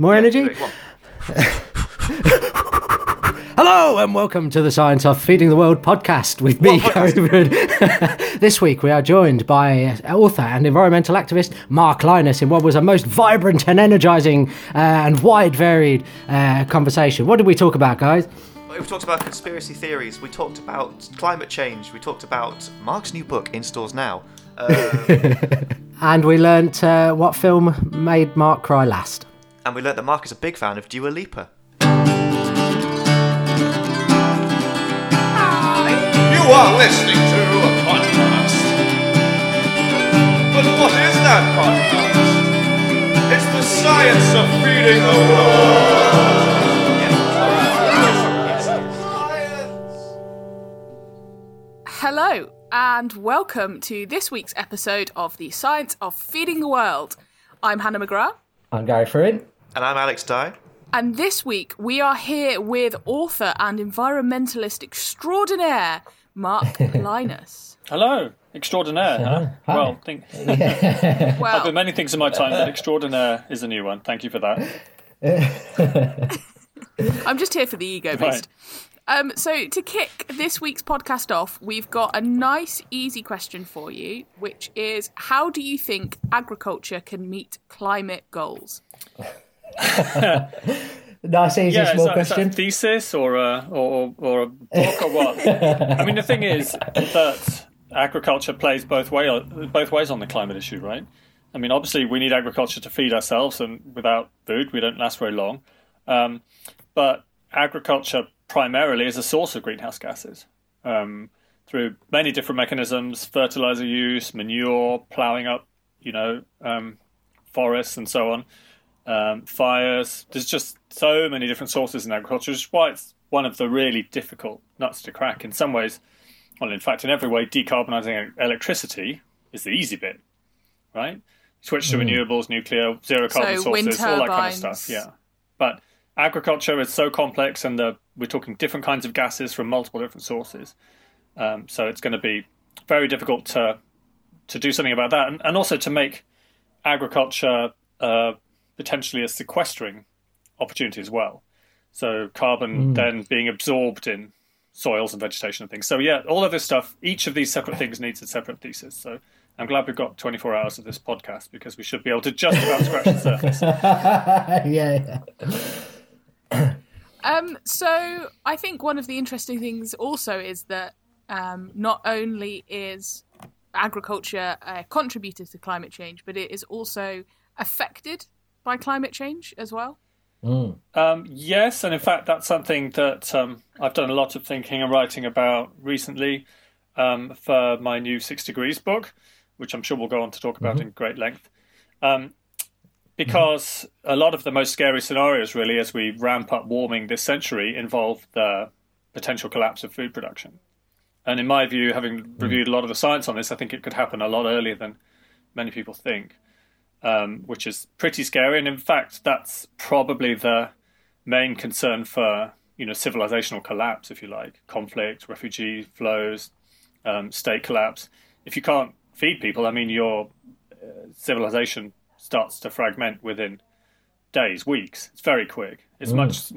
More energy? Great, Hello and welcome to the Science of Feeding the World podcast with me, Gary Furrin. This week we are joined by author and environmental activist Mark Lynas in what was a most vibrant and energising and wide-varied conversation. What did we talk about, guys? We talked about conspiracy theories, we talked about climate change, we talked about Mark's new book in stores now. And we learnt what film made Mark cry last. And we learnt that Mark is a big fan of Dua Lipa. You are listening to a podcast. But what is that podcast? It's the Science of Feeding the World. Hello, and welcome to this week's episode of the Science of Feeding the World. I'm Hannah McGrath. I'm Gary Furrin. And I'm Alex Dye. And this week we are here with author and environmentalist extraordinaire, Mark Lynas. Hello, extraordinaire. Huh? Well, I've done many things in my time, but extraordinaire is a new one. Thank you for that. I'm just here for the ego boost. Right. So to kick this week's podcast off, we've got a nice, easy question for you, which is: how do you think agriculture can meet climate goals? Nice, easy, small question. Is that a thesis or a book or what? I mean, the thing is that agriculture plays both ways on the climate issue, right? I mean, obviously we need agriculture to feed ourselves, and without food we don't last very long. But agriculture primarily is a source of greenhouse gases through many different mechanisms: fertilizer use, manure, ploughing up, forests, and so on. Fires. There's just so many different sources in agriculture, which is why it's one of the really difficult nuts to crack in some ways. Well, in fact, in every way, decarbonising electricity is the easy bit, right? Switch to renewables, nuclear, zero-carbon sources, all that kind of stuff. Yeah, but agriculture is so complex, and we're talking different kinds of gases from multiple different sources. So it's going to be very difficult to do something about that, and also to make agriculture potentially a sequestering opportunity as well. So carbon then being absorbed in soils and vegetation and things. So yeah, all of this stuff, each of these separate things needs a separate thesis. So I'm glad we've got 24 hours of this podcast, because we should be able to just about scratch the surface. Yeah. So I think one of the interesting things also is that not only is agriculture a contributor to climate change, but it is also affected by climate change as well? Yes, and in fact that's something that I've done a lot of thinking and writing about recently for my new 6 Degrees book, which I'm sure we'll go on to talk about in great length. Because a lot of the most scary scenarios really as we ramp up warming this century involve the potential collapse of food production. And in my view, having reviewed a lot of the science on this, I think it could happen a lot earlier than many people think. Which is pretty scary, and in fact, that's probably the main concern for civilizational collapse, if you like, conflict, refugee flows, state collapse. If you can't feed people, I mean, your civilization starts to fragment within days, weeks. It's very quick. It's much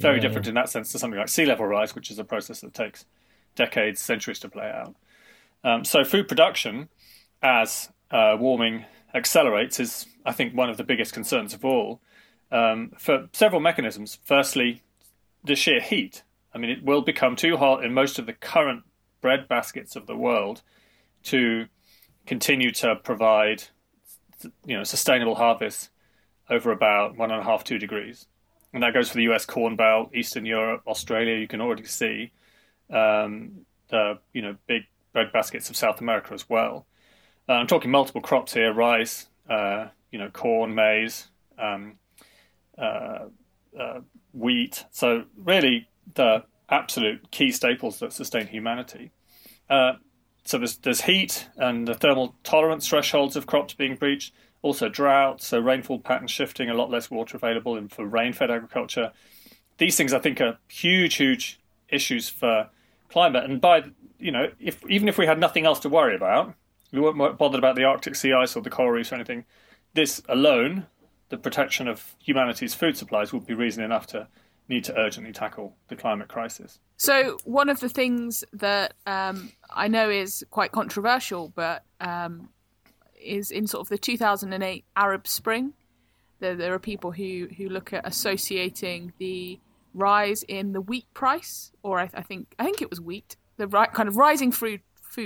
different in that sense to something like sea level rise, which is a process that takes decades, centuries to play out. So food production, as warming accelerates, is I think one of the biggest concerns of all, for several mechanisms. Firstly, the sheer heat. I mean, it will become too hot in most of the current bread baskets of the world to continue to provide sustainable harvests over about 1.5 to 2 degrees, and that goes for the US Corn Belt, Eastern Europe, Australia. You can already see the big bread baskets of South America as well. I'm talking multiple crops here: rice, corn, maize, wheat. So really the absolute key staples that sustain humanity. So there's heat and the thermal tolerance thresholds of crops being breached. Also drought, so rainfall pattern shifting, a lot less water available for rain-fed agriculture. These things I think are huge, huge issues for climate. And even if we had nothing else to worry about, we weren't bothered about the Arctic sea ice or the coral reefs or anything, this alone the protection of humanity's food supplies would be reason enough to need to urgently tackle the climate crisis. So one of the things that I know is quite controversial, but is in sort of the 2008 Arab Spring, there are people who look at associating the rise in the wheat price, or I think it was wheat, the right kind of rising food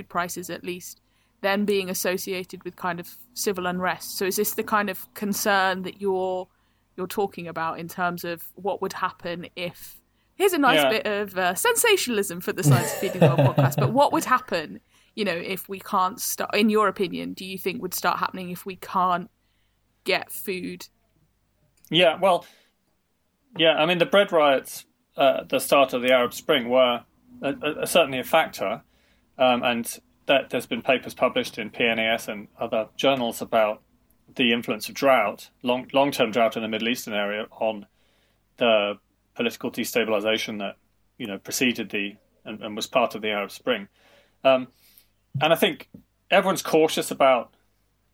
prices at least, then being associated with kind of civil unrest. So is this the kind of concern that you're talking about in terms of what would happen if... Here's a nice bit of sensationalism for the Science of Feeding the World podcast, but what would happen, you know, if we can't start... In your opinion, do you think would start happening if we can't get food? Yeah, well, yeah, I mean, the bread riots at the start of the Arab Spring were certainly a factor, and... that there's been papers published in PNAS and other journals about the influence of drought, long-term drought in the Middle Eastern area, on the political destabilization that, you know, preceded and was part of the Arab Spring. And I think everyone's cautious about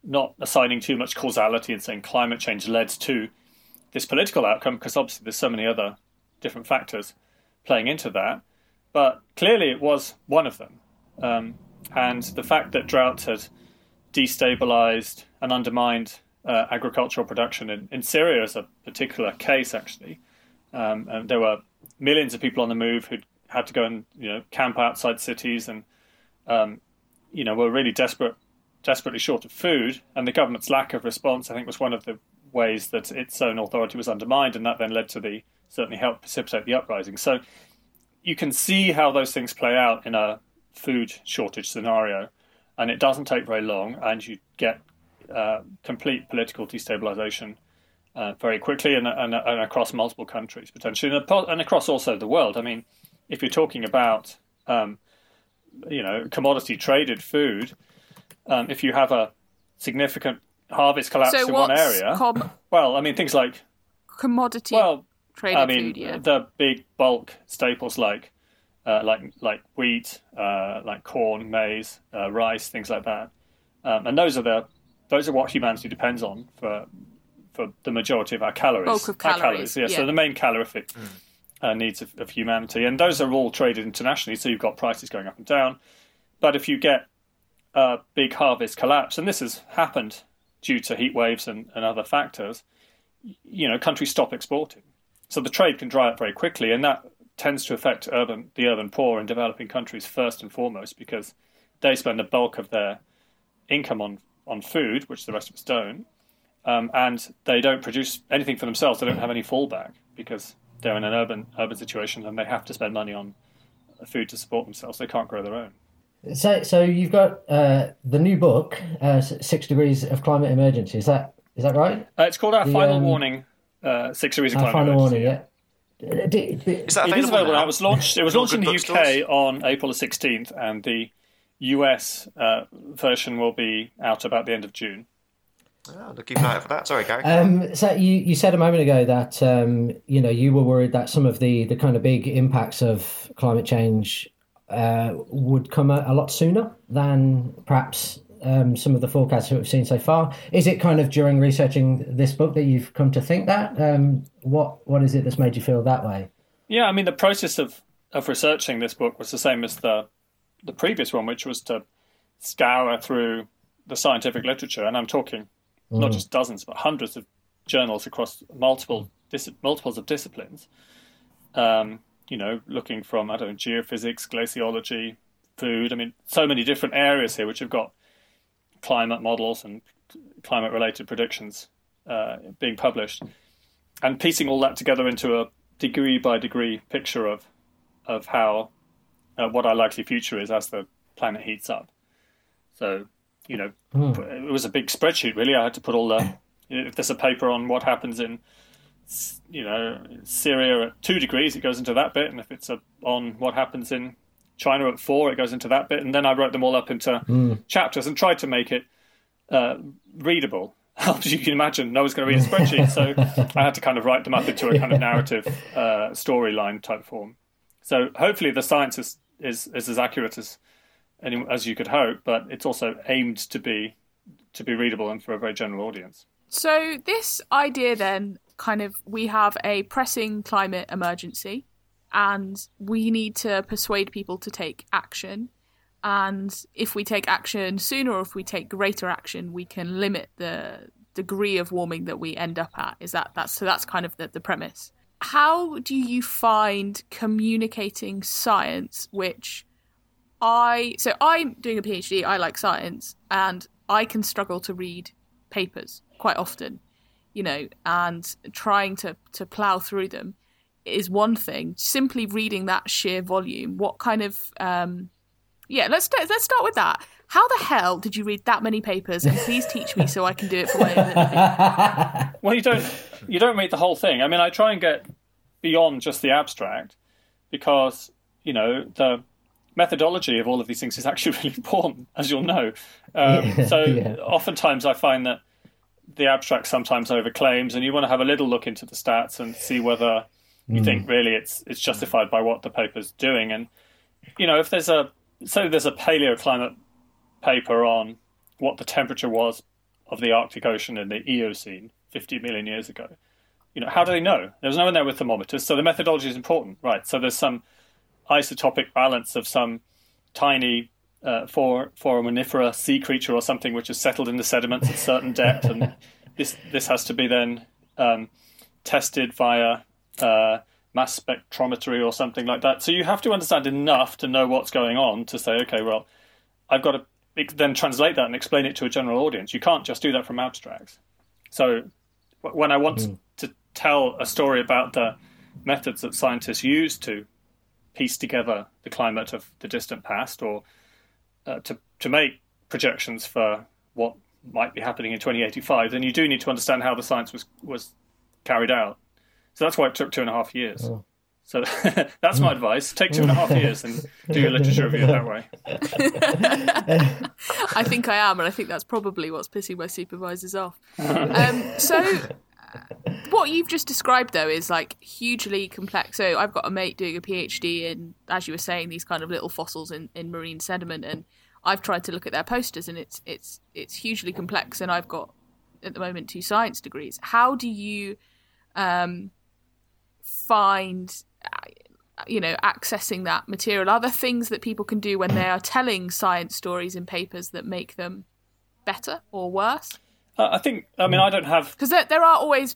not assigning too much causality and saying climate change led to this political outcome, because obviously there's so many other different factors playing into that. But clearly it was one of them. And the fact that drought had destabilized and undermined agricultural production in Syria is a particular case, actually. And there were millions of people on the move who had to go and, you know, camp outside cities and, you know, were really desperately short of food. And the government's lack of response, I think, was one of the ways that its own authority was undermined. And that then led to certainly helped precipitate the uprising. So you can see how those things play out in a food shortage scenario, and it doesn't take very long, and you get complete political destabilization very quickly and across multiple countries potentially, and across also the world. I mean, if you're talking about you know, commodity traded food, if you have a significant harvest collapse in one area, well, I mean, things like commodity traded food, the big bulk staples like wheat, like corn, maize, rice, things like that, and those are what humanity depends on for the majority of our calories. Bulk of calories. So the main calorific needs of humanity, and those are all traded internationally. So you've got prices going up and down, but if you get a big harvest collapse, and this has happened due to heat waves and other factors, you know, countries stop exporting, so the trade can dry up very quickly, and that tends to affect the urban poor in developing countries first and foremost, because they spend the bulk of their income on food, which the rest of us don't, and they don't produce anything for themselves. They don't have any fallback because they're in an urban situation and they have to spend money on food to support themselves. They can't grow their own. So you've got the new book, 6 Degrees of Climate Emergency. Is that right? It's called Our Final Warning, 6 Degrees of Climate Emergency. Warning, yeah. Is that available? It is available now. It was launched in the UK on April the 16th, and the US version will be out about the end of June. Oh, keep an eye out for that. Sorry, Gary. So you said a moment ago that you know, you were worried that some of the kind of big impacts of climate change would come a lot sooner than perhaps some of the forecasts that we've seen so far. Is it kind of during researching this book that you've come to think that? What is it that's made you feel that way? Yeah, I mean, the process of researching this book was the same as the previous one, which was to scour through the scientific literature. And I'm talking not just dozens, but hundreds of journals across multiples of disciplines, you know, looking from, I don't know, geophysics, glaciology, food. I mean, so many different areas here which have got climate models and climate-related predictions being published, and piecing all that together into a degree-by-degree picture of how what our likely future is as the planet heats up. So, you know, it was a big spreadsheet, really. I had to put all the... If there's a paper on what happens in, you know, Syria at 2 degrees, it goes into that bit, and if it's on what happens in China at 4, it goes into that bit, and then I wrote them all up into chapters and tried to make it readable. As you can imagine, no one's going to read a spreadsheet, so I had to kind of write them up into a kind of narrative storyline type form. So hopefully the science is as accurate as you could hope, but it's also aimed to be readable and for a very general audience. So this idea then, kind of, we have a pressing climate emergency and we need to persuade people to take action. And if we take action sooner or if we take greater action, we can limit the degree of warming that we end up at. That's kind of the premise. How do you find communicating science, which so I'm doing a PhD, I like science, and I can struggle to read papers quite often, you know, and trying to plow through them is one thing. Simply reading that sheer volume, what kind of... let's start with that. How the hell did you read that many papers? And please teach me so I can do it for my own living. Well, you don't read the whole thing. I mean, I try and get beyond just the abstract because, you know, the methodology of all of these things is actually really important, as you'll know. Oftentimes I find that the abstract sometimes overclaims, and you want to have a little look into the stats and see whether you think really it's justified by what the paper's doing. And, you know, if there's a paleoclimate paper on what the temperature was of the Arctic Ocean in the Eocene 50 million years ago. You know, how do they know? There's no one there with thermometers, so the methodology is important, right? So there's some isotopic balance of some tiny foraminifera sea creature or something which has settled in the sediments at certain depth, and this has to be then tested via mass spectrometry or something like that. So you have to understand enough to know what's going on to say, okay, well, I've got to then translate that and explain it to a general audience. You can't just do that from abstracts. So when I want to tell a story about the methods that scientists use to piece together the climate of the distant past, or to make projections for what might be happening in 2085, then you do need to understand how the science was carried out. So that's why it took 2.5 years. Oh. So that's my advice. Take 2.5 years and do your literature review that way. I think I am, and I think that's probably what's pissing my supervisors off. What you've just described, though, is like hugely complex. So I've got a mate doing a PhD in, as you were saying, these kind of little fossils in marine sediment, and I've tried to look at their posters, and it's hugely complex, and I've got, at the moment, 2 science degrees. How do you find... you know, accessing that material? Are there things that people can do when they are telling science stories in papers that make them better or worse? I don't have... Because there are always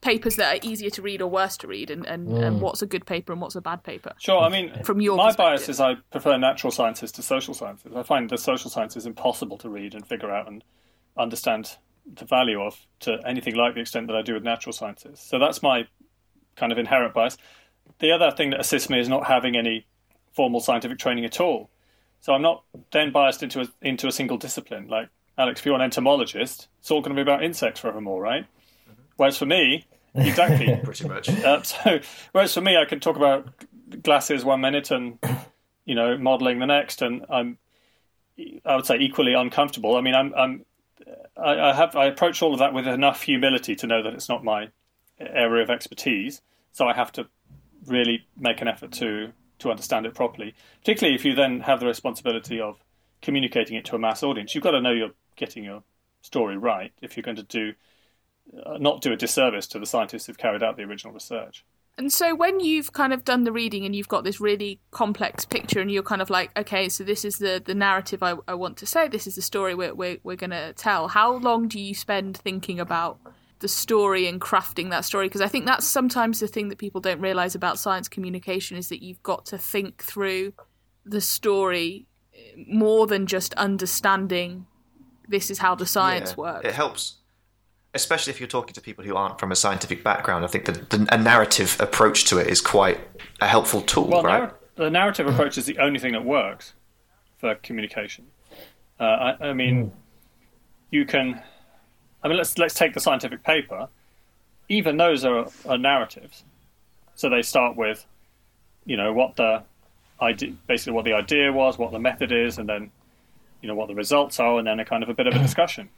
papers that are easier to read or worse to read, and what's a good paper and what's a bad paper. Sure, I mean, from your my bias is I prefer natural sciences to social sciences. I find the social sciences impossible to read and figure out and understand the value of to anything like the extent that I do with natural sciences. So that's my kind of inherent bias. The other thing that assists me is not having any formal scientific training at all. So I'm not then biased into a single discipline. Like, Alex, if you're an entomologist, it's all going to be about insects forevermore, right? Mm-hmm. Whereas for me, exactly. Pretty much. Whereas for me, I can talk about glasses one minute and, you know, modelling the next, and I would say equally uncomfortable. I mean, I approach all of that with enough humility to know that it's not my area of expertise. So I have to really make an effort to understand it properly, particularly if you then have the responsibility of communicating it to a mass audience. You've got to know you're getting your story right if you're going to do not do a disservice to the scientists who've carried out the original research. And so when you've kind of done the reading and you've got this really complex picture and you're kind of like, okay, so this is the narrative I want to say, this is the story we're going to tell, how long do you spend thinking about the story and crafting that story? Because I think that's sometimes the thing that people don't realize about science communication, is that you've got to think through the story more than just understanding this is how the science works. It helps, especially if you're talking to people who aren't from a scientific background. I think that a narrative approach to it is quite a helpful tool. Well, right? The narrative approach is the only thing that works for communication. Let's take the scientific paper. Even those are narratives. So they start with, you know, what the idea was, what the method is, and then, you know, what the results are, and then a kind of a bit of a discussion.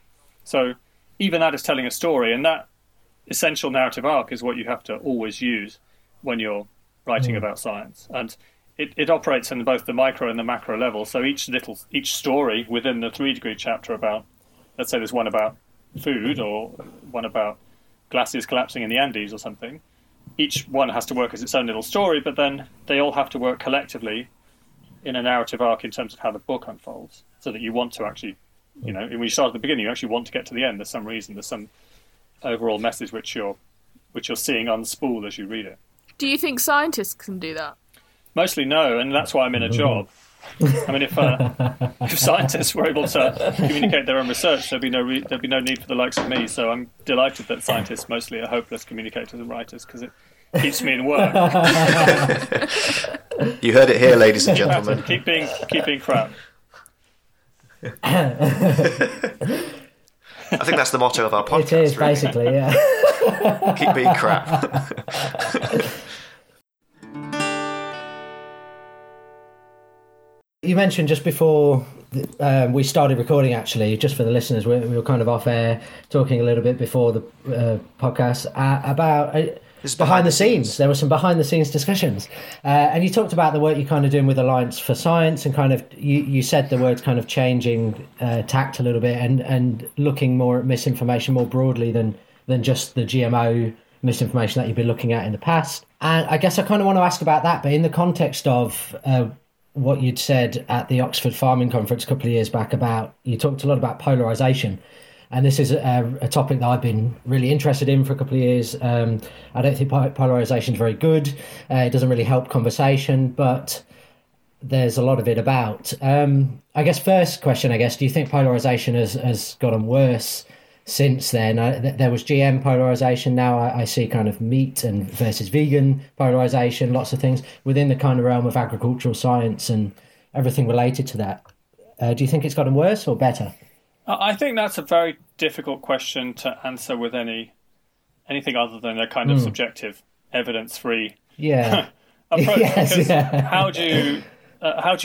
So even that is telling a story, and that essential narrative arc is what you have to always use when you're writing about science. And it operates in both the micro and the macro level. So each story within the 3 degree chapter about, let's say there's one about food, or one about glaciers collapsing in the Andes or something, each one has to work as its own little story, but then they all have to work collectively in a narrative arc in terms of how the book unfolds, so that you want to actually, you know, when you start at the beginning, you actually want to get to the end. There's some reason, there's some overall message which you're seeing unspool as you read it. Do you think scientists can do that? Mostly no, and that's why I'm in a job. I mean, if scientists were able to communicate their own research, there'd be no need for the likes of me. So I'm delighted that scientists mostly are hopeless communicators and writers, because it keeps me in work. You heard it here, ladies and gentlemen. Keep being crap. I think that's the motto of our podcast. It is, really. Basically, yeah. Keep being crap. You mentioned just before we started recording, actually, just for the listeners, we were kind of off air talking a little bit before the podcast about behind the scenes. There were some behind the scenes discussions. And you talked about the work you're kind of doing with Alliance for Science, and kind of you said the words kind of changing tact a little bit and looking more at misinformation more broadly than just the GMO misinformation that you've been looking at in the past. And I guess I kind of want to ask about that, but in the context of what you'd said at the Oxford Farming Conference a couple of years back about, you talked a lot about polarisation, and this is a topic that I've been really interested in for a couple of years. I don't think polarisation is very good. It doesn't really help conversation, but there's a lot of it about. I guess first question, do you think polarisation has gotten worse since then? There was GM polarisation, now I see kind of meat and versus vegan polarisation, lots of things within the kind of realm of agricultural science and everything related to that. Do you think it's gotten worse or better? I think that's a very difficult question to answer with anything other than a kind of subjective, evidence-free approach. Yes, because how do you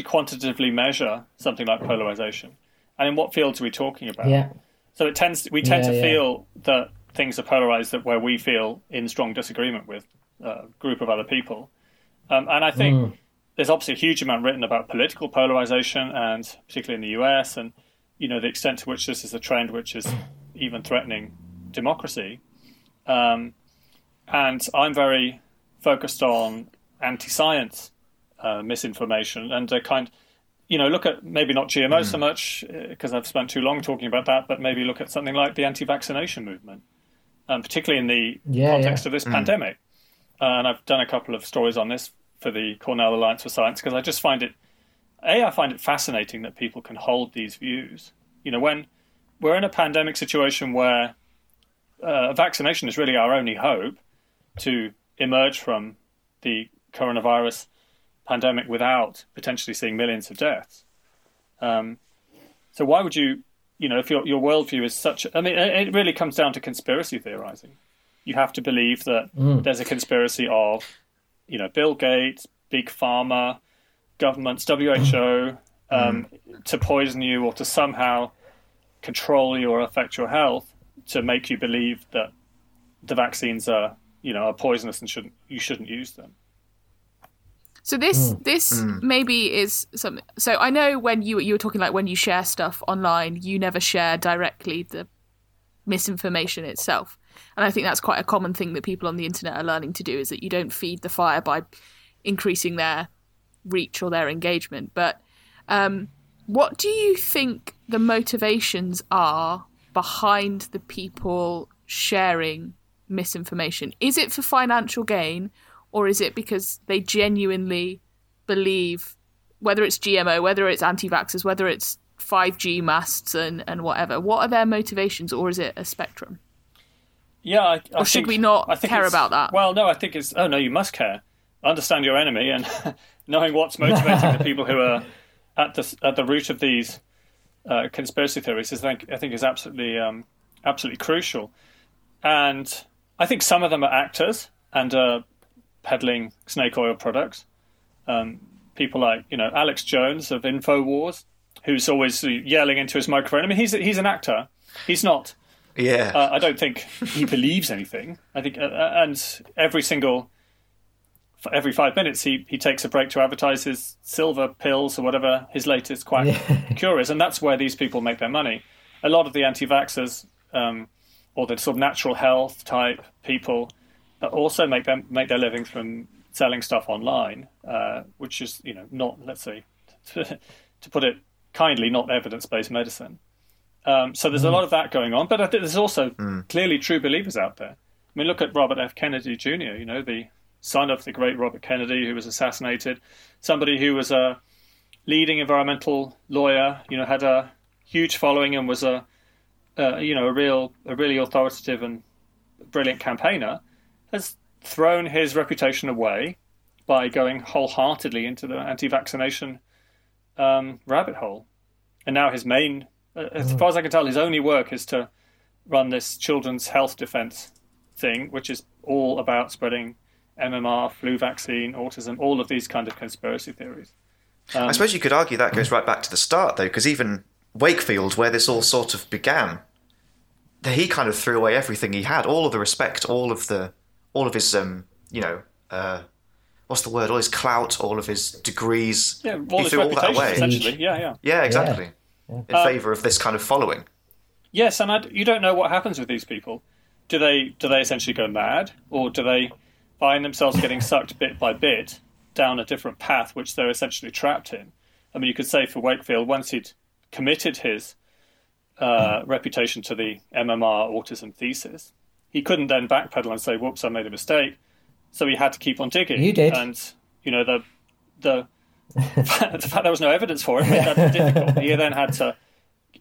quantitatively measure something like polarisation? And in what fields are we talking about? Yeah. So we tend to feel that things are polarised where we feel in strong disagreement with a group of other people. And I think there's obviously a huge amount written about political polarisation, and particularly in the US, and you know the extent to which this is a trend which is even threatening democracy. And I'm very focused on anti-science misinformation and a kind... You know, look at maybe not GMO so much, because I've spent too long talking about that, but maybe look at something like the anti-vaccination movement, particularly in the context of this pandemic. And I've done a couple of stories on this for the Cornell Alliance for Science, because I just find it, I find it fascinating that people can hold these views. You know, when we're in a pandemic situation where vaccination is really our only hope to emerge from the coronavirus pandemic without potentially seeing millions of deaths. So why would you, you know, if your worldview is such, I mean, it really comes down to conspiracy theorizing. You have to believe that there's a conspiracy of, you know, Bill Gates, Big Pharma, governments, WHO, to poison you or to somehow control you or affect your health to make you believe that the vaccines are, you know, are poisonous and you shouldn't use them. So this maybe is something. So I know when you were talking, like when you share stuff online, you never share directly the misinformation itself. And I think that's quite a common thing that people on the internet are learning to do, is that you don't feed the fire by increasing their reach or their engagement. But what do you think the motivations are behind the people sharing misinformation? Is it for financial gain? Or is it because they genuinely believe, whether it's GMO, whether it's anti-vaxxers, whether it's 5G masts and whatever, what are their motivations, or is it a spectrum? Yeah, I should we not care about that? Well, no, I think it's, oh no, you must care. Understand your enemy and knowing what's motivating the people who are at the root of these conspiracy theories is, I think is absolutely crucial. And I think some of them are actors and peddling snake oil products. People like, you know, Alex Jones of InfoWars, who's always yelling into his microphone. I mean, he's an actor. He's not. Yeah. I don't think he believes anything. I think, and every 5 minutes, he takes a break to advertise his silver pills or whatever his latest quack cure is, and that's where these people make their money. A lot of the anti-vaxxers or the sort of natural health type people that also make their living from selling stuff online, which is, you know, not, let's say, to put it kindly, not evidence-based medicine. So there's a lot of that going on, but I think there's also clearly true believers out there. I mean, look at Robert F. Kennedy Jr., you know, the son of the great Robert Kennedy, who was assassinated, somebody who was a leading environmental lawyer, you know, had a huge following and was a really authoritative and brilliant campaigner, has thrown his reputation away by going wholeheartedly into the anti-vaccination rabbit hole. And now his main, as far as I can tell, his only work is to run this Children's Health Defense thing, which is all about spreading MMR, flu vaccine, autism, all of these kind of conspiracy theories. I suppose you could argue that goes right back to the start, though, because even Wakefield, where this all sort of began, he kind of threw away everything he had, all of the respect, all of his, what's the word? All his clout, all of his degrees. Yeah, all he threw all that away. Essentially. Yeah. Yeah, exactly. Yeah. In favour of this kind of following. Yes, and you don't know what happens with these people. Do they essentially go mad, or do they find themselves getting sucked bit by bit down a different path, which they're essentially trapped in? I mean, you could say for Wakefield, once he'd committed his reputation to the MMR autism thesis, he couldn't then backpedal and say, "Whoops, I made a mistake." So he had to keep on digging. You did, and you know the fact there was no evidence for it made that difficult. He then had to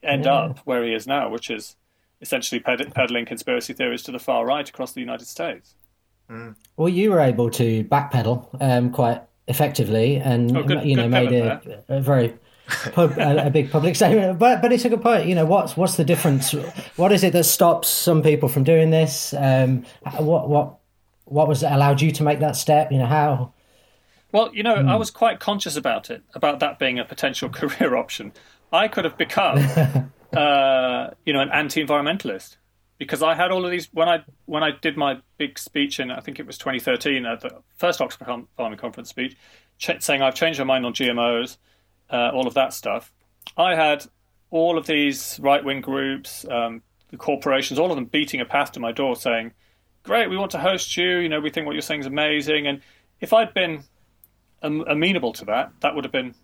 end up where he is now, which is essentially peddling conspiracy theories to the far right across the United States. Mm. Well, you were able to backpedal quite effectively, and made a big public statement. But it's a good point. You know, what's the difference? What is it that stops some people from doing this? What was allowed you to make that step? You know how? Well, you know, I was quite conscious about it, about that being a potential career option. I could have become, an anti-environmentalist, because I had all of these when I did my big speech in, I think it was 2013, at the first Oxford Farming Conference speech, saying I've changed my mind on GMOs, all of that stuff. I had all of these right-wing groups, the corporations, all of them beating a path to my door saying, "Great, we want to host you. You know, we think what you're saying is amazing." And if I'd been amenable to that, that would have been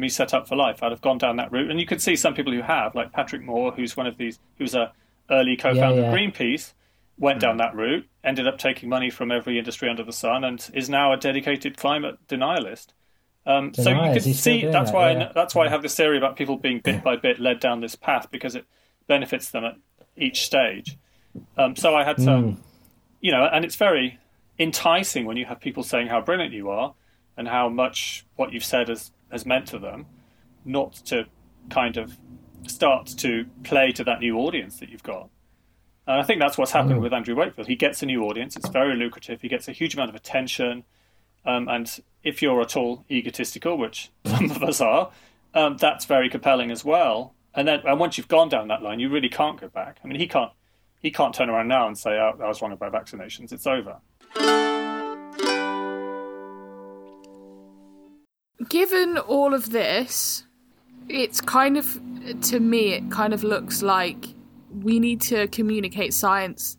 me set up for life. I'd have gone down that route. And you could see some people who have, like Patrick Moore, who's one of these, who's a early co-founder of Greenpeace, went down that route, ended up taking money from every industry under the sun, and is now a dedicated climate denialist. So you can see that's why I have this theory about people being bit by bit led down this path, because it benefits them at each stage. So I had to, and it's very enticing when you have people saying how brilliant you are and how much what you've said has meant to them, not to kind of start to play to that new audience that you've got. And I think that's what's happened with Andrew Wakefield. He gets a new audience. It's very lucrative. He gets a huge amount of attention. And if you're at all egotistical, which some of us are, that's very compelling as well. And once you've gone down that line, you really can't go back. I mean, he can't turn around now and say, "Oh, I was wrong about vaccinations. It's over." Given all of this, it's kind of, to me, it kind of looks like we need to communicate science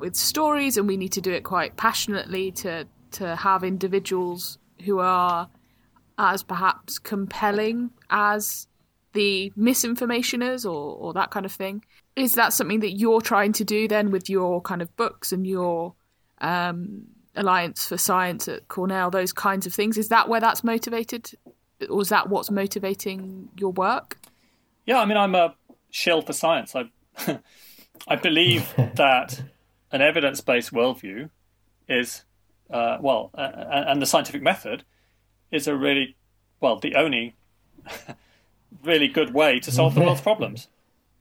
with stories, and we need to do it quite passionately to have individuals who are as perhaps compelling as the misinformationers or that kind of thing. Is that something that you're trying to do then with your kind of books and your Alliance for Science at Cornell, those kinds of things? Is that where that's motivated, or is that what's motivating your work? Yeah, I mean, I'm a shill for science. I believe that an evidence-based worldview is, and the scientific method is a really, well, the only really good way to solve the world's problems.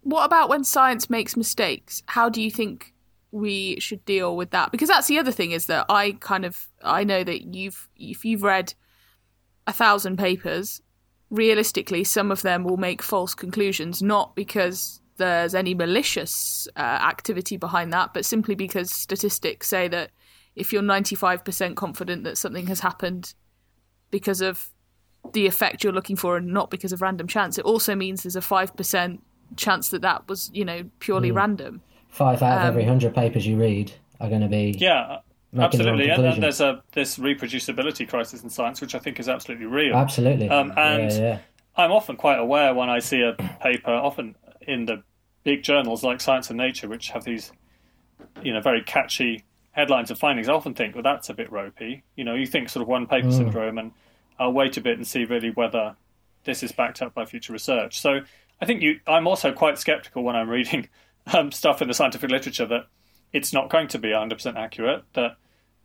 What about when science makes mistakes? How do you think we should deal with that? Because that's the other thing, is that I know that if you've read 1,000 papers, realistically, some of them will make false conclusions, not because there's any malicious activity behind that, but simply because statistics say that if you're 95% confident that something has happened because of the effect you're looking for and not because of random chance, it also means there's a 5% chance that that was, you know, purely random. 5 out of every 100 papers you read are going to be... Yeah, absolutely. And there's this reproducibility crisis in science, which I think is absolutely real. Absolutely. I'm often quite aware when I see a paper, often in the big journals like Science and Nature, which have these, you know, very catchy headlines and findings. I often think, well, that's a bit ropey. You know, you think sort of one paper syndrome, and I'll wait a bit and see really whether this is backed up by future research. So I think I'm also quite sceptical when I'm reading stuff in the scientific literature that it's not going to be 100% accurate, that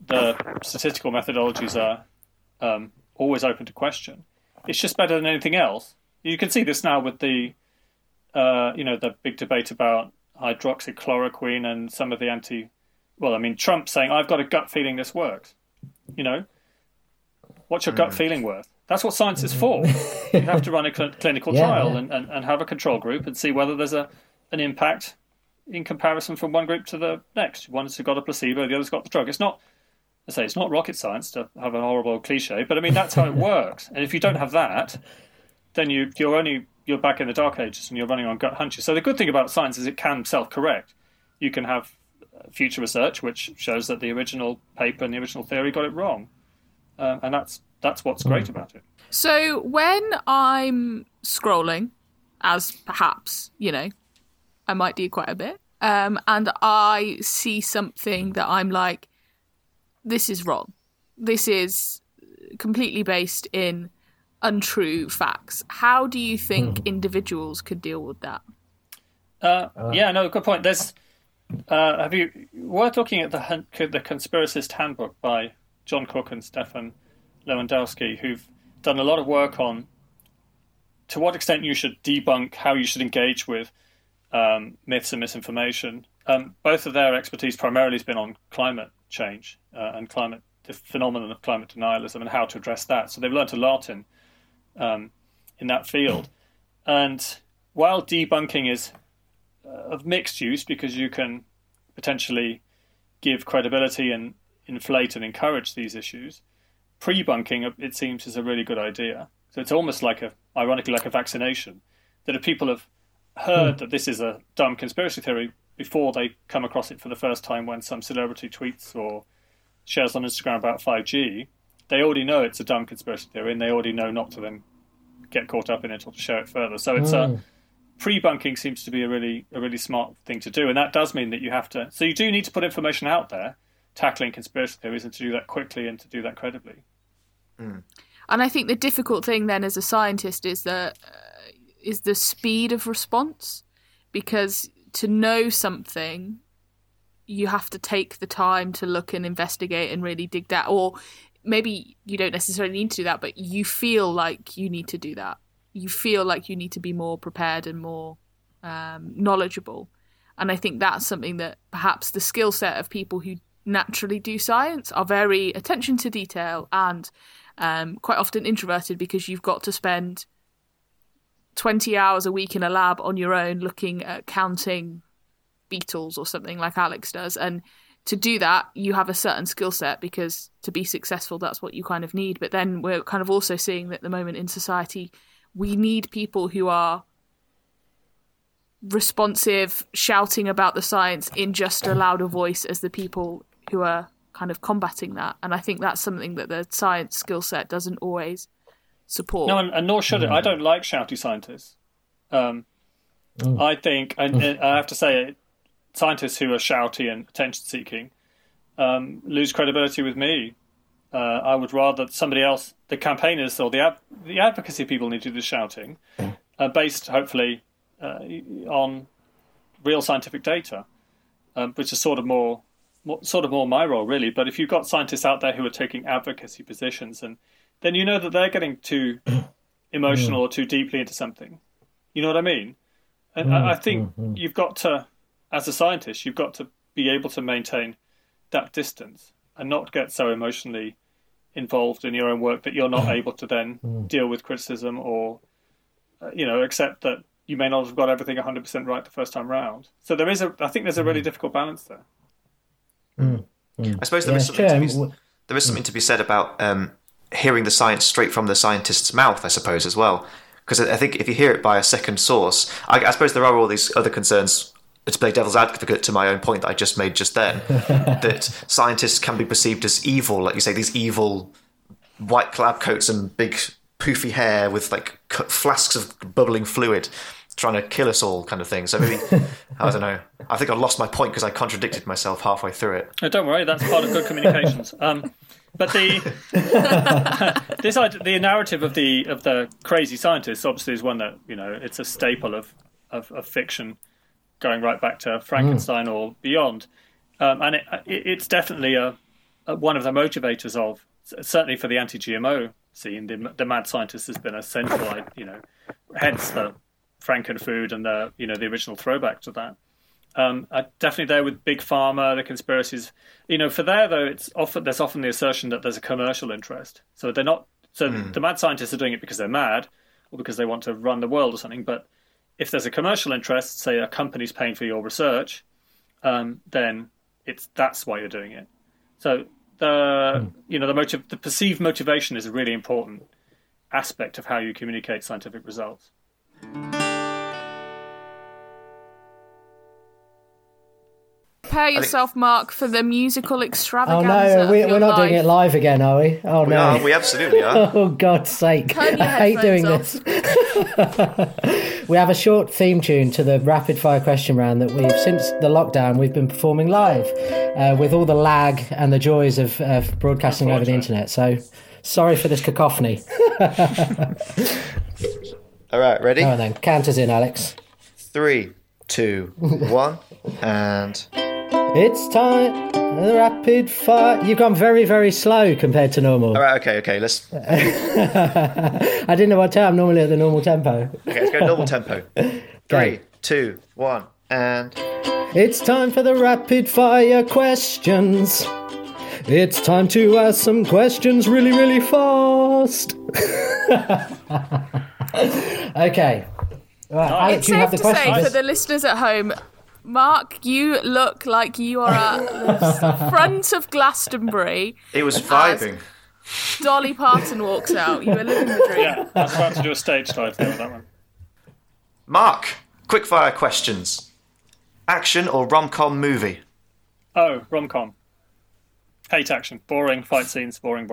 the statistical methodologies are always open to question. It's just better than anything else. You can see this now with the, the big debate about hydroxychloroquine and some of the Trump saying, I've got a gut feeling this works. You know, what's your gut feeling worth? That's what science is for. You have to run a clinical trial and have a control group and see whether there's an impact in comparison from one group to the next. One's got a placebo, the other's got the drug. It's not, I say, it's not rocket science, to have a horrible cliche, but I mean, that's how it works. And if you don't have that, then you're back in the dark ages and you're running on gut hunches. So the good thing about science is it can self-correct. You can have future research which shows that the original paper and the original theory got it wrong. And that's what's great about it. So when I'm scrolling, as perhaps, you know, I might do quite a bit, and I see something that I'm like, this is wrong. This is completely based in untrue facts. How do you think individuals could deal with that? Good point. There's worth looking at the Conspiracist Handbook by John Cook and Stephen Lewandowski, who've done a lot of work on to what extent you should debunk, how you should engage with myths and misinformation. Both of their expertise primarily has been on climate change and the phenomenon of climate denialism and how to address that. So they've learnt a lot in that field. And while debunking is of mixed use because you can potentially give credibility and inflate and encourage these issues, pre-bunking, it seems, is a really good idea. So it's almost like ironically, like a vaccination, that if people have heard that this is a dumb conspiracy theory before they come across it for the first time when some celebrity tweets or shares on Instagram about 5G, they already know it's a dumb conspiracy theory and they already know not to then get caught up in it or to share it further. So it's pre-bunking seems to be a really smart thing to do. And that does mean that you do need to put information out there tackling conspiracy theories, and to do that quickly and to do that credibly. Mm. And I think the difficult thing then as a scientist is that is the speed of response, because to know something, you have to take the time to look and investigate and really dig that. Or maybe you don't necessarily need to do that, but you feel like you need to do that. You feel like you need to be more prepared and more knowledgeable. And I think that's something that perhaps the skill set of people who naturally do science are very attention to detail and quite often introverted, because you've got to spend 20 hours a week in a lab on your own looking at counting Beatles or something like Alex does. And to do that, you have a certain skill set, because to be successful, that's what you kind of need. But then we're kind of also seeing that at the moment in society, we need people who are responsive, shouting about the science in just a louder voice as the people who are kind of combating that. And I think that's something that the science skill set doesn't always support. No, and nor should it. I don't like shouty scientists. I think, and I have to say, scientists who are shouty and attention-seeking lose credibility with me. I would rather somebody else, the campaigners or the advocacy people, need to do the shouting, based hopefully on real scientific data, which is sort of more my role really. But if you've got scientists out there who are taking advocacy positions, and then you know that they're getting too emotional or too deeply into something. You know what I mean? And I think you've got to, as a scientist, you've got to be able to maintain that distance and not get so emotionally involved in your own work that you're not able to then deal with criticism or, accept that you may not have got everything 100% right the first time round. So there is I think there's a really difficult balance there. I suppose there is something to be said about hearing the science straight from the scientist's mouth, I suppose, as well, Because I think if you hear it by a second source, I suppose there are all these other concerns, to play devil's advocate to my own point that I just made just then, that scientists can be perceived as evil, like you say, these evil white lab coats and big poofy hair with like flasks of bubbling fluid trying to kill us all kind of thing. So maybe, I don't know, I think I lost my point because I contradicted myself halfway through it. Oh, don't worry, that's part of good communications. But this idea, the narrative of the crazy scientists obviously is one that, you know, it's a staple of fiction, going right back to Frankenstein or beyond, and it's definitely a one of the motivators of, certainly for the anti-GMO scene, the mad scientist has been a central, you know, hence the Frankenfood and the, you know, the original throwback to that. Definitely there with Big Pharma, the conspiracies. You know, for there though, there's often the assertion that there's a commercial interest. So they're not. So the mad scientists are doing it because they're mad, or because they want to run the world or something. But if there's a commercial interest, say a company's paying for your research, then that's why you're doing it. So the perceived motivation is a really important aspect of how you communicate scientific results. Prepare yourself, Mark, for the musical extravaganza. Oh no, we're not doing it live again, are we? Oh no, we absolutely are. Oh God's sake! I hate doing this. We have a short theme tune to the rapid fire question round that we've, since the lockdown, we've been performing live with all the lag and the joys of broadcasting over the internet. So sorry for this cacophony. All right, ready? All right then, count us in, Alex. 3, 2, 1, and. It's time for the rapid fire. You've gone very, very slow compared to normal. All right, okay, let's... I didn't know what time. I'm normally at the normal tempo. Okay, let's go normal tempo. 3, 2, 1, and... It's time for the rapid fire questions. It's time to ask some questions really, really fast. Okay. Right, Alex, it's you have the question. It's safe to say for the listeners at home... Mark, you look like you are at the front of Glastonbury. It was vibing. Dolly Parton walks out. You were living the dream. Yeah, I was about to do a stage dive there with that one. Mark, quickfire questions. Action or rom-com movie? Oh, rom-com. Hate action. Boring fight scenes. Boring.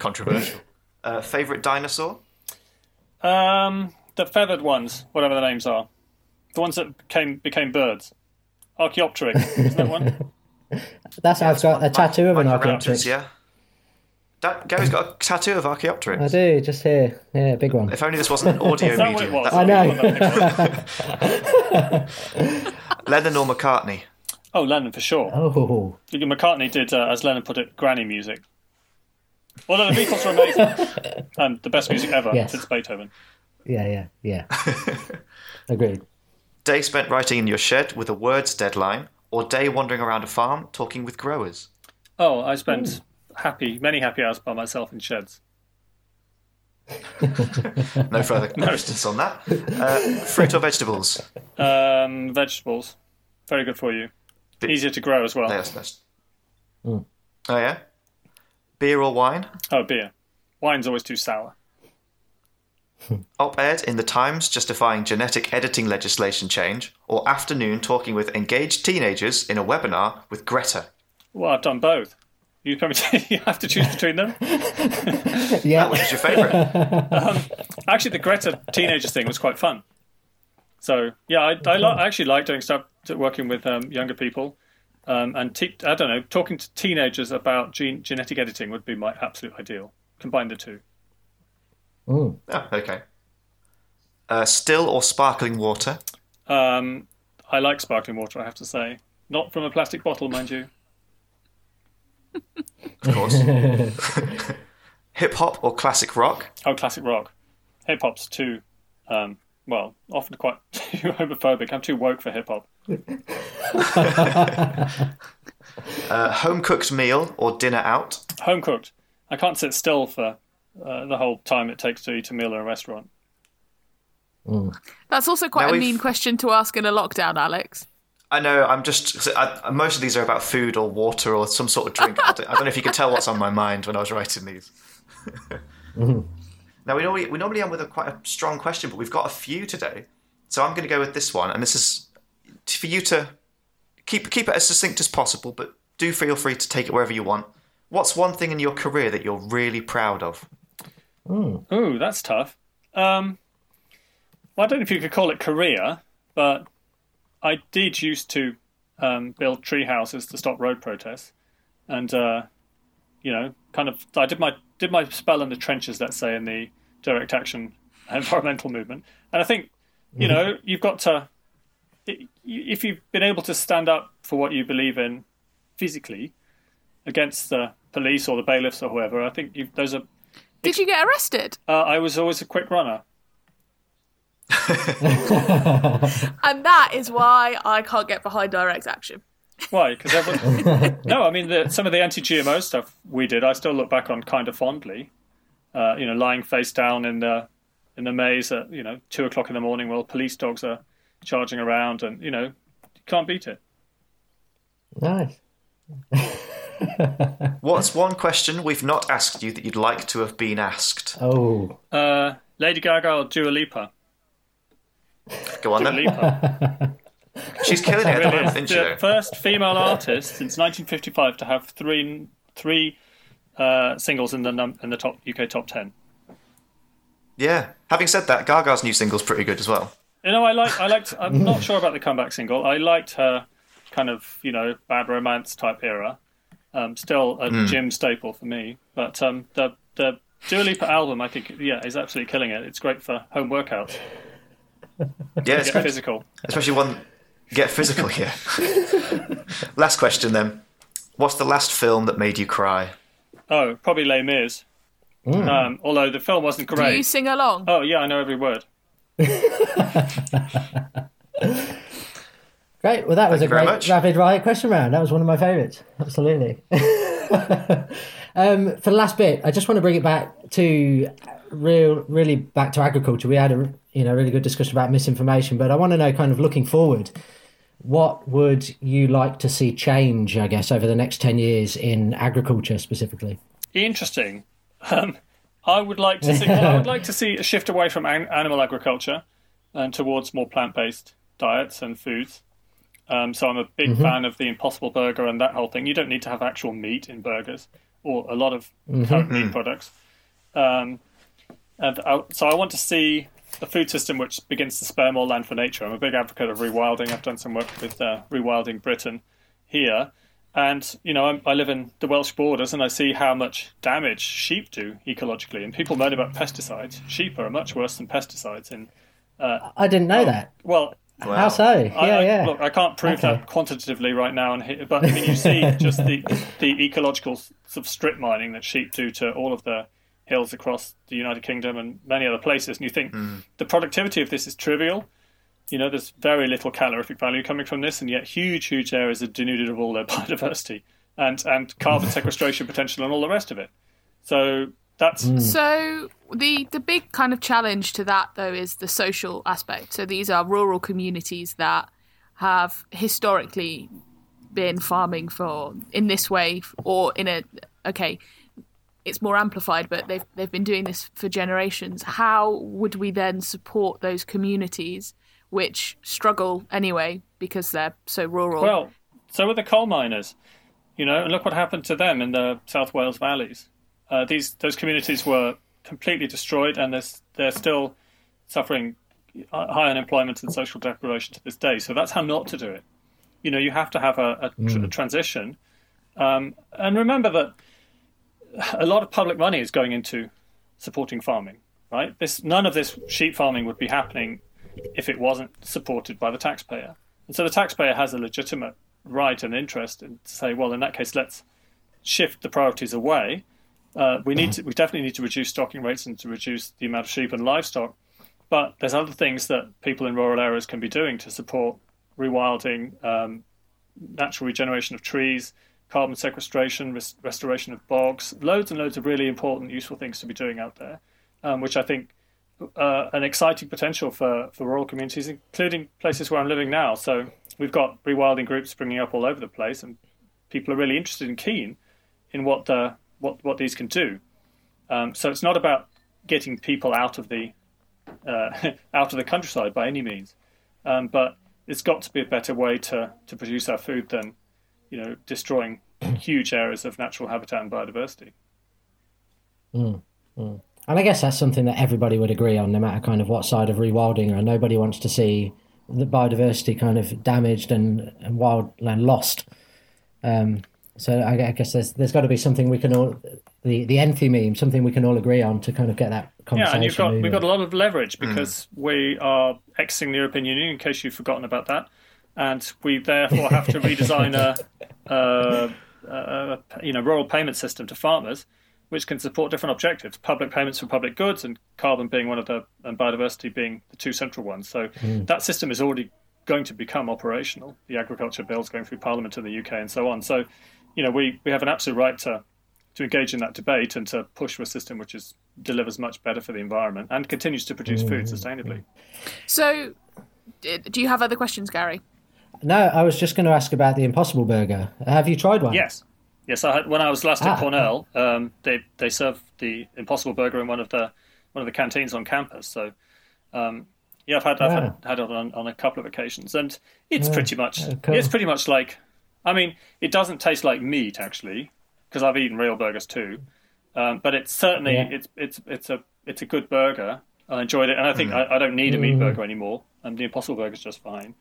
Controversial. Favourite dinosaur? The feathered ones, whatever the names are. The ones that became birds. Archaeopteryx, isn't that one? That's I've got a tattoo of an Archaeopteryx. Yeah. Gary's got a tattoo of Archaeopteryx. I do, just here. Yeah, big one. If only this wasn't an audio medium. I know. Lennon or McCartney? Oh, Lennon for sure. Oh. McCartney did, as Lennon put it, granny music. Although the Beatles were amazing. The best music ever since Beethoven. Yeah. Agreed. Day spent writing in your shed with a words deadline, or day wandering around a farm talking with growers? Oh, I spent many happy hours by myself in sheds. No further questions on that. Fruit or vegetables? Vegetables. Very good for you. Easier to grow as well. Yes. Oh, yeah? Beer or wine? Oh, beer. Wine's always too sour. Op-ed in The Times justifying genetic editing legislation change, or afternoon talking with engaged teenagers in a webinar with Greta? Well, I've done both. You probably have to choose between them. Yeah. That was your favourite. Actually, the Greta teenagers thing was quite fun. So, yeah, I actually like doing stuff, working with younger people. And I don't know, talking to teenagers about genetic editing would be my absolute ideal. Combine the two. Oh, okay. Still or sparkling water? I like sparkling water, I have to say. Not from a plastic bottle, mind you. Of course. Hip-hop or classic rock? Oh, classic rock. Hip-hop's too, often quite too homophobic. I'm too woke for hip-hop. Home-cooked meal or dinner out? Home-cooked. I can't sit still for... the whole time it takes to eat a meal at a restaurant. That's also quite a mean question to ask in a lockdown, Alex. I know, most of these are about food or water or some sort of drink. I don't know if you can tell what's on my mind when I was writing these. Now, we normally end with quite a strong question, but we've got a few today. So I'm going to go with this one. And this is for you to keep it as succinct as possible, but do feel free to take it wherever you want. What's one thing in your career that you're really proud of? Ooh, that's tough. Well, I don't know if you could call it career, but I did used to build tree houses to stop road protests. And, I did my spell in the trenches, let's say, in the direct action environmental movement. And I think, you've got to, if you've been able to stand up for what you believe in physically against the police or the bailiffs or whoever, I think those are... Did you get arrested? I was always a quick runner. And that is why I can't get behind direct action. Why? Because some of the anti-GMO stuff we did, I still look back on kind of fondly. Lying face down in the maze at 2:00 in the morning while police dogs are charging around, and you can't beat it. Nice. What's one question we've not asked you that you'd like to have been asked? Oh, Lady Gaga or Dua Lipa? Go on then. She's killing it. Really isn't she? The first female artist since 1955 to have three singles in the top UK top 10. Yeah. Having said that, Gaga's new single's pretty good as well. I liked. I'm not sure about the comeback single. I liked her kind of bad romance type era. Still a gym staple for me, but the Dua Lipa album, I think, is absolutely killing it. It's great for home workouts. Yeah, it's great. Physical, especially one. Get physical here. Last question then. What's the last film that made you cry? Oh, probably Les Mis. Although the film wasn't great. Do you sing along? Oh yeah, I know every word. Great. Well, that was a great rapid fire question round. That was one of my favourites. Absolutely. For the last bit, I just want to bring it back to really back to agriculture. We had a really good discussion about misinformation, but I want to know, kind of looking forward, what would you like to see change, I guess, over the next 10 years in agriculture specifically? Interesting. I would like to see a shift away from animal agriculture and towards more plant-based diets and foods. So I'm a big fan of the Impossible Burger and that whole thing. You don't need to have actual meat in burgers or a lot of current meat products. So I want to see a food system which begins to spare more land for nature. I'm a big advocate of rewilding. I've done some work with Rewilding Britain here. And, I live in the Welsh borders and I see how much damage sheep do ecologically. And people moan about pesticides. Sheep are much worse than pesticides. And I didn't know that. Well, how so? Yeah. Look, I can't prove that quantitatively right now. But you see just the ecological sort of strip mining that sheep do to all of the hills across the United Kingdom and many other places, and you think the productivity of this is trivial. There's very little calorific value coming from this, and yet huge areas are denuded of all their biodiversity and carbon sequestration potential and all the rest of it. So that's... So the big kind of challenge to that, though, is the social aspect. So these are rural communities that have historically been farming for, in this way, or in a... Okay, it's more amplified, but they've been doing this for generations. How would we then support those communities which struggle anyway because they're so rural? Well, so are the coal miners, and look what happened to them in the South Wales valleys. Those communities were completely destroyed, and they're still suffering high unemployment and social deprivation to this day. So that's how not to do it. You have to have a transition. And remember that a lot of public money is going into supporting farming, right? None of this sheep farming would be happening if it wasn't supported by the taxpayer. And so the taxpayer has a legitimate right and interest in to say, well, in that case, let's shift the priorities away. We definitely need to reduce stocking rates and to reduce the amount of sheep and livestock. But there's other things that people in rural areas can be doing to support rewilding, natural regeneration of trees, carbon sequestration, restoration of bogs, loads and loads of really important, useful things to be doing out there, which I think an exciting potential for rural communities, including places where I'm living now. So we've got rewilding groups springing up all over the place, and people are really interested and keen in what these can do. So it's not about getting people out of the countryside by any means, but it's got to be a better way to produce our food than, you know, destroying huge areas of natural habitat and biodiversity. Mm, mm. And I guess that's something that everybody would agree on, no matter kind of what side of rewilding, or nobody wants to see the biodiversity kind of damaged and wildland lost. So I guess there's got to be something we can all, the Enfi meme, something we can all agree on to kind of get that conversation. Yeah, and we've got a lot of leverage because we are exiting the European Union, in case you've forgotten about that. And we therefore have to redesign a rural payment system to farmers, which can support different objectives, public payments for public goods and carbon being one of the, and biodiversity being the two central ones. So that system is already going to become operational. The agriculture bill's going through Parliament in the UK and so on. So, you know, we have an absolute right to engage in that debate and to push for a system which delivers much better for the environment and continues to produce food sustainably. So do you have other questions, Gary? No, I was just going to ask about the Impossible Burger. Have you tried one? Yes. Yes, I had, when I was last at Cornell, they served the Impossible Burger in one of the canteens on campus. So, I've had it on a couple of occasions, and it's pretty much like, I mean, it doesn't taste like meat actually, because I've eaten real burgers too, but it's certainly it's a good burger. I enjoyed it, and I think I don't need a meat burger anymore, and the Impossible Burger is just fine.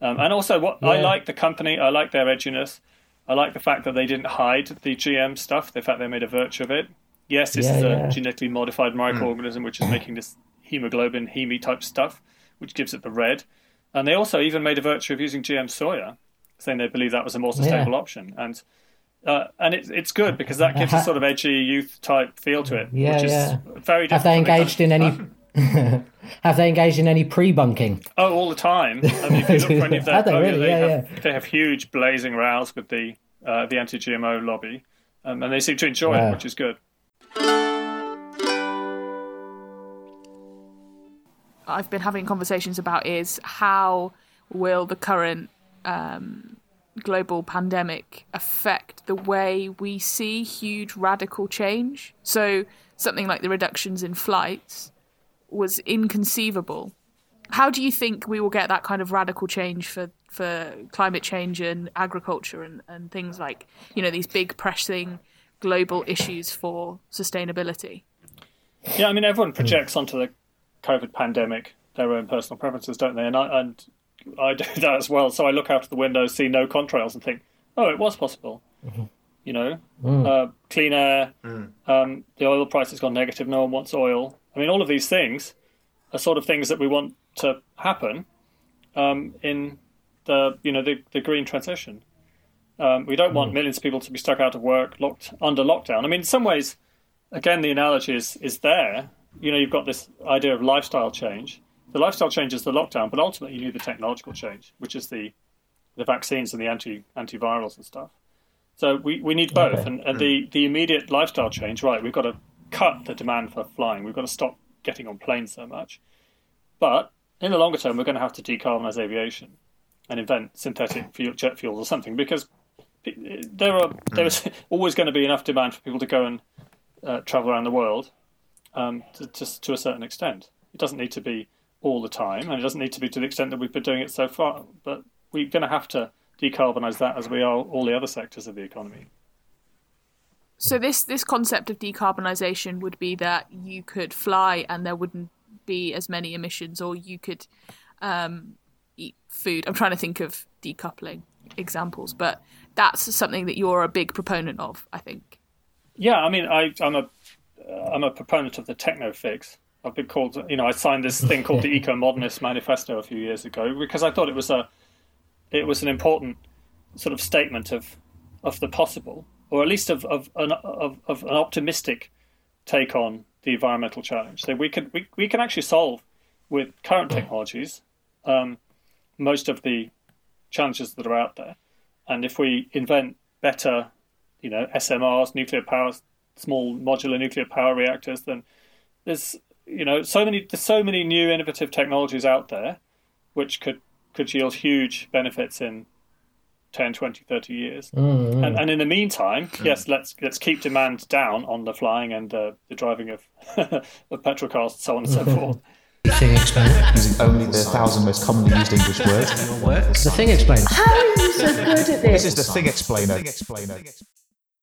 And also, I like the company, I like their edginess. I like the fact that they didn't hide the GM stuff, the fact they made a virtue of it. Yes, this is a genetically modified microorganism which is making this hemoglobin, heme type stuff, which gives it the red. And they also even made a virtue of using GM soya, saying they believe that was a more sustainable option. And it's good because that gives a sort of edgy youth type feel to it, which is very different. Have they engaged in any... Have they engaged in any pre-bunking? Oh, all the time. I mean, if you look for any of that, they have huge blazing rows with the anti-GMO lobby, and they seem to enjoy it, which is good. I've been having conversations about is how will the current global pandemic affect the way we see huge radical change? So something like the reductions in flights was inconceivable. How do you think we will get that kind of radical change for climate change and agriculture and things like, you know, these big pressing global issues for sustainability? Yeah, I mean, everyone projects onto the COVID pandemic their own personal preferences, don't they? And I do that as well. So I look out of the window, see no contrails and think, oh, it was possible. Mm-hmm. You know, clean air, the oil price has gone negative, no one wants oil. I mean, all of these things are sort of things that we want to happen in the green transition. We don't want millions of people to be stuck out of work, under lockdown. I mean, in some ways, again, the analogy is there. You know, you've got this idea of lifestyle change. The lifestyle change is the lockdown, but ultimately you need the technological change, which is the vaccines and the antivirals and stuff. So we need both. Okay. And the immediate lifestyle change, right, we've got to cut the demand for flying. We've got to stop getting on planes so much. But in the longer term, we're going to have to decarbonise aviation and invent synthetic jet fuels or something, because there is always going to be enough demand for people to go and travel around the world to a certain extent. It doesn't need to be all the time, and it doesn't need to be to the extent that we've been doing it so far. But we're going to have to decarbonise that as we are all the other sectors of the economy. So this concept of decarbonisation would be that you could fly and there wouldn't be as many emissions, or you could eat food. I'm trying to think of decoupling examples, but that's something that you're a big proponent of, I think. Yeah, I mean, I'm a proponent of the techno fix. I've been called, you know, I signed this thing called the Eco-Modernist Manifesto a few years ago because I thought it was an important sort of statement of the possible, or at least of an optimistic take on the environmental challenge. So we can actually solve with current technologies most of the challenges that are out there. And if we invent better, you know, SMRs, nuclear power, small modular nuclear power reactors, then there's so many new innovative technologies out there which could yield huge benefits in 10, 20, 30 years. Mm-hmm. And in the meantime, yes, let's keep demand down on the flying and the driving of, of petrol cars and so on and so forth. Thing explained. Using only the 1,000 most commonly used English words. The thing explained. How are you so good at this? This is the thing explainer.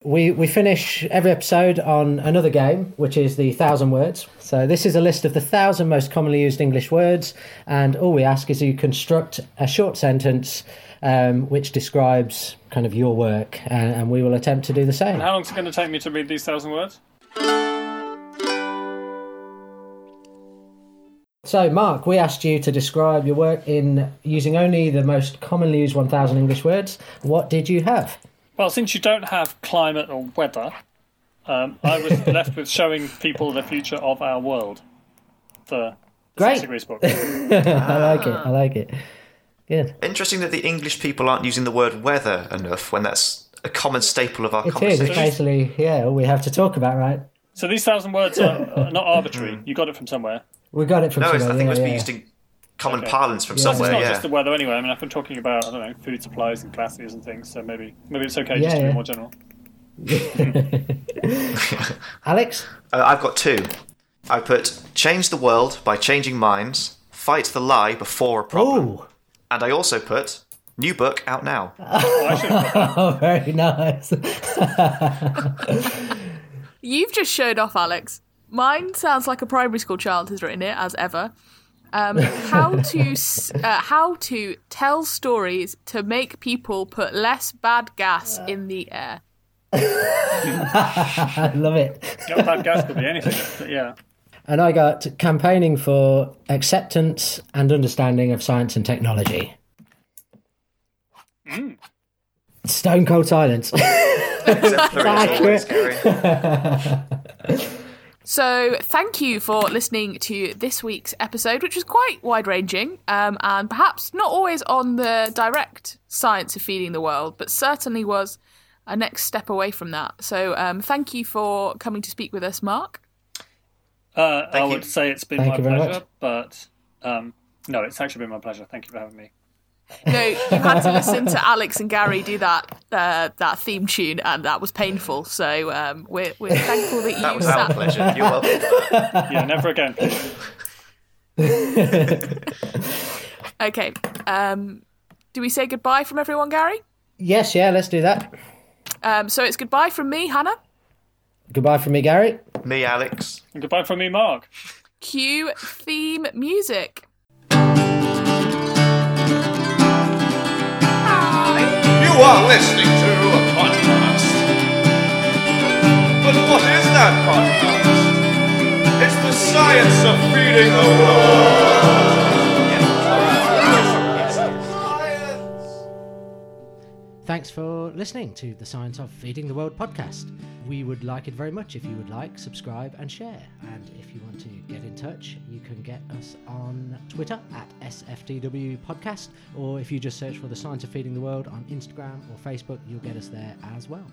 We finish every episode on another game, which is the 1,000 words. So this is a list of the 1,000 most commonly used English words, and all we ask is you construct a short sentence which describes kind of your work, and we will attempt to do the same. And how long is it going to take me to read these 1,000 words? So, Mark, we asked you to describe your work in using only the most commonly used 1,000 English words. What did you have? Well, since you don't have climate or weather, I was left with showing people the future of our world. The Great. 6 Degrees book. I like it. Good. Interesting that the English people aren't using the word weather enough when that's a common staple of our conversation. It is, basically, yeah, all we have to talk about, right? So these 1,000 words are not arbitrary. You got it from somewhere. We got it from somewhere. No, I think it must be used in common parlance from somewhere. It's not just the weather anyway. I mean, I've been talking about, I don't know, food supplies and classes and things, so maybe it's okay just to be more general. Alex? I've got two. I put, change the world by changing minds, fight the lie before a problem. Ooh. And I also put, new book out now. Oh, very nice. You've just showed off, Alex. Mine sounds like a primary school child has written it, as ever. How to tell stories to make people put less bad gas in the air. I love it. Bad gas could be anything, yeah. And I got campaigning for acceptance and understanding of science and technology. Mm. Stone cold silence. That's accurate. So thank you for listening to this week's episode, which was quite wide-ranging and perhaps not always on the direct science of feeding the world, but certainly was a next step away from that. So thank you for coming to speak with us, Mark. I would say it's been my pleasure, but no, it's actually been my pleasure. Thank you for having me. No, you had to listen to Alex and Gary do that theme tune, and that was painful. So we're thankful that you. That was our pleasure. You're welcome. Yeah, never again. Okay. Do we say goodbye from everyone, Gary? Yes. Yeah. Let's do that. So it's goodbye from me, Hannah. Goodbye from me, Gary. Me, Alex. And goodbye from me, Mark. Cue theme music. You are listening to a podcast. But what is that podcast? It's the Science of Feeding the World. Thanks for listening to the Science of Feeding the World podcast. We would like it very much if you would like, subscribe and share. And if you want to get in touch, you can get us on Twitter @SFDW podcast, or if you just search for the Science of Feeding the World on Instagram or Facebook, you'll get us there as well.